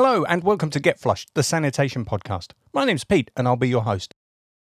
Hello and welcome to Get Flushed, the sanitation podcast. My name's Pete and I'll be your host.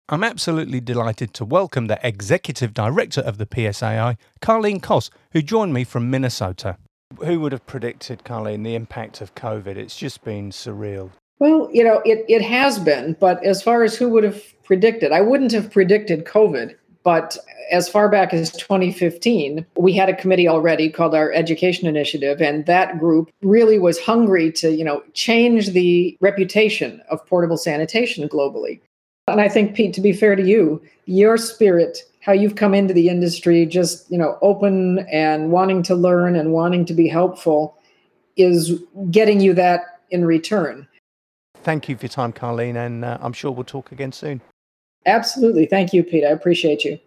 I'm absolutely delighted to welcome the Executive Director of the PSAI, Carleen Koss, who joined me from Minnesota. Who would have predicted, Carleen, the impact of COVID? It's just been surreal. Well, you know, it has been, but as far as who would have predicted, I wouldn't have predicted COVID. But as far back as 2015, we had a committee already called our Education Initiative, and that group really was hungry to, change the reputation of portable sanitation globally. And I think, Pete, to be fair to you, your spirit, how you've come into the industry, just, open and wanting to learn and wanting to be helpful is getting you that in return. Thank you for your time, Carleen, and I'm sure we'll talk again soon. Absolutely. Thank you, Pete. I appreciate you.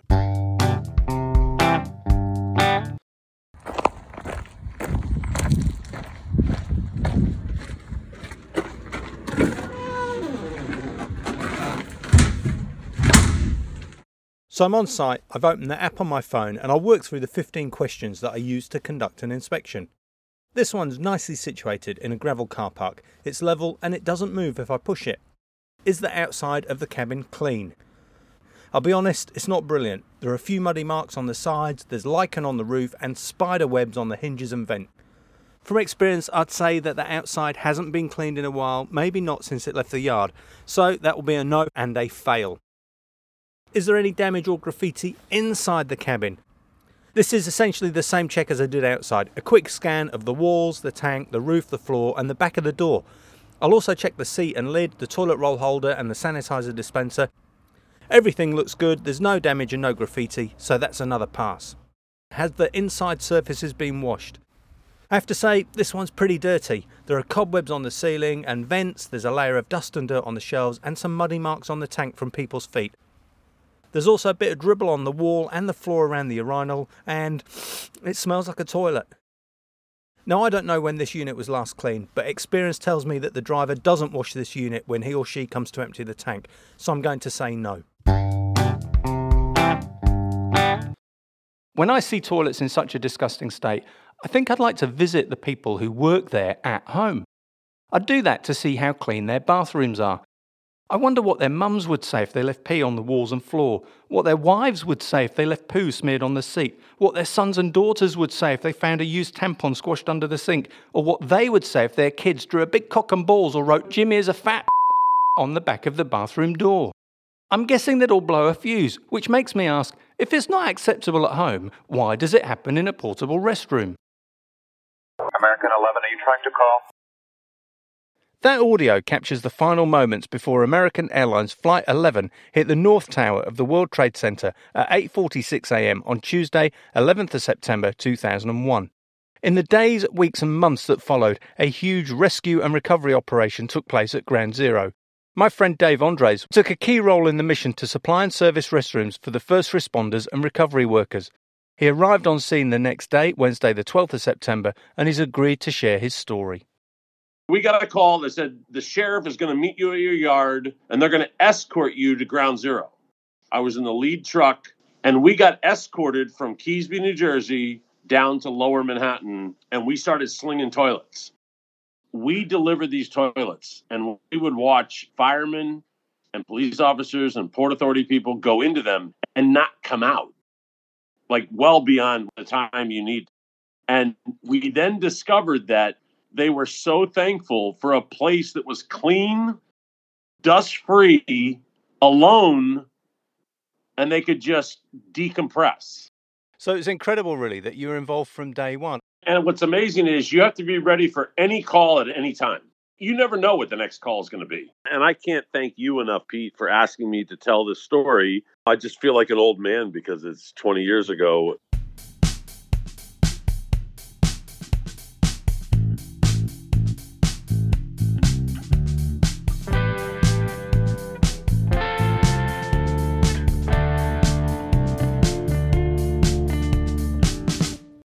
So I'm on site, I've opened the app on my phone and I'll work through the 15 questions that I use to conduct an inspection. This one's nicely situated in a gravel car park. It's level and it doesn't move if I push it. Is the outside of the cabin clean? I'll be honest, it's not brilliant. There are a few muddy marks on the sides, there's lichen on the roof and spider webs on the hinges and vent. From experience, I'd say that the outside hasn't been cleaned in a while, maybe not since it left the yard. So that will be a no and a fail. Is there any damage or graffiti inside the cabin? This is essentially the same check as I did outside. A quick scan of the walls, the tank, the roof, the floor and the back of the door. I'll also check the seat and lid, the toilet roll holder and the sanitizer dispenser. Everything looks good, there's no damage and no graffiti, so that's another pass. Has the inside surfaces been washed? I have to say, this one's pretty dirty. There are cobwebs on the ceiling and vents, there's a layer of dust and dirt on the shelves and some muddy marks on the tank from people's feet. There's also a bit of dribble on the wall and the floor around the urinal, and it smells like a toilet. Now I don't know when this unit was last cleaned, but experience tells me that the driver doesn't wash this unit when he or she comes to empty the tank, so I'm going to say no. When I see toilets in such a disgusting state, I think I'd like to visit the people who work there at home. I'd do that to see how clean their bathrooms are. I wonder what their mums would say if they left pee on the walls and floor, what their wives would say if they left poo smeared on the seat, what their sons and daughters would say if they found a used tampon squashed under the sink, or what they would say if their kids drew a big cock and balls or wrote "Jimmy is a fat" on the back of the bathroom door. I'm guessing that all blow a fuse, which makes me ask, if it's not acceptable at home, why does it happen in a portable restroom? American 11, are you trying to call? That audio captures the final moments before American Airlines Flight 11 hit the North Tower of the World Trade Center at 8:46 a.m. on Tuesday, 11th of September 2001. In the days, weeks and months that followed, a huge rescue and recovery operation took place at Ground Zero. My friend Dave Andres took a key role in the mission to supply and service restrooms for the first responders and recovery workers. He arrived on scene the next day, Wednesday the 12th of September, and he's agreed to share his story. We got a call that said the sheriff is going to meet you at your yard and they're going to escort you to Ground Zero. I was in the lead truck and we got escorted from Keysby, New Jersey down to Lower Manhattan and we started slinging toilets. We delivered these toilets and we would watch firemen and police officers and Port Authority people go into them and not come out, like well beyond the time you need. And we then discovered that they were so thankful for a place that was clean, dust-free, alone, and they could just decompress. So it's incredible, really, that you were involved from day one. And what's amazing is you have to be ready for any call at any time. You never know what the next call is going to be. And I can't thank you enough, Pete, for asking me to tell this story. I just feel like an old man because it's 20 years ago.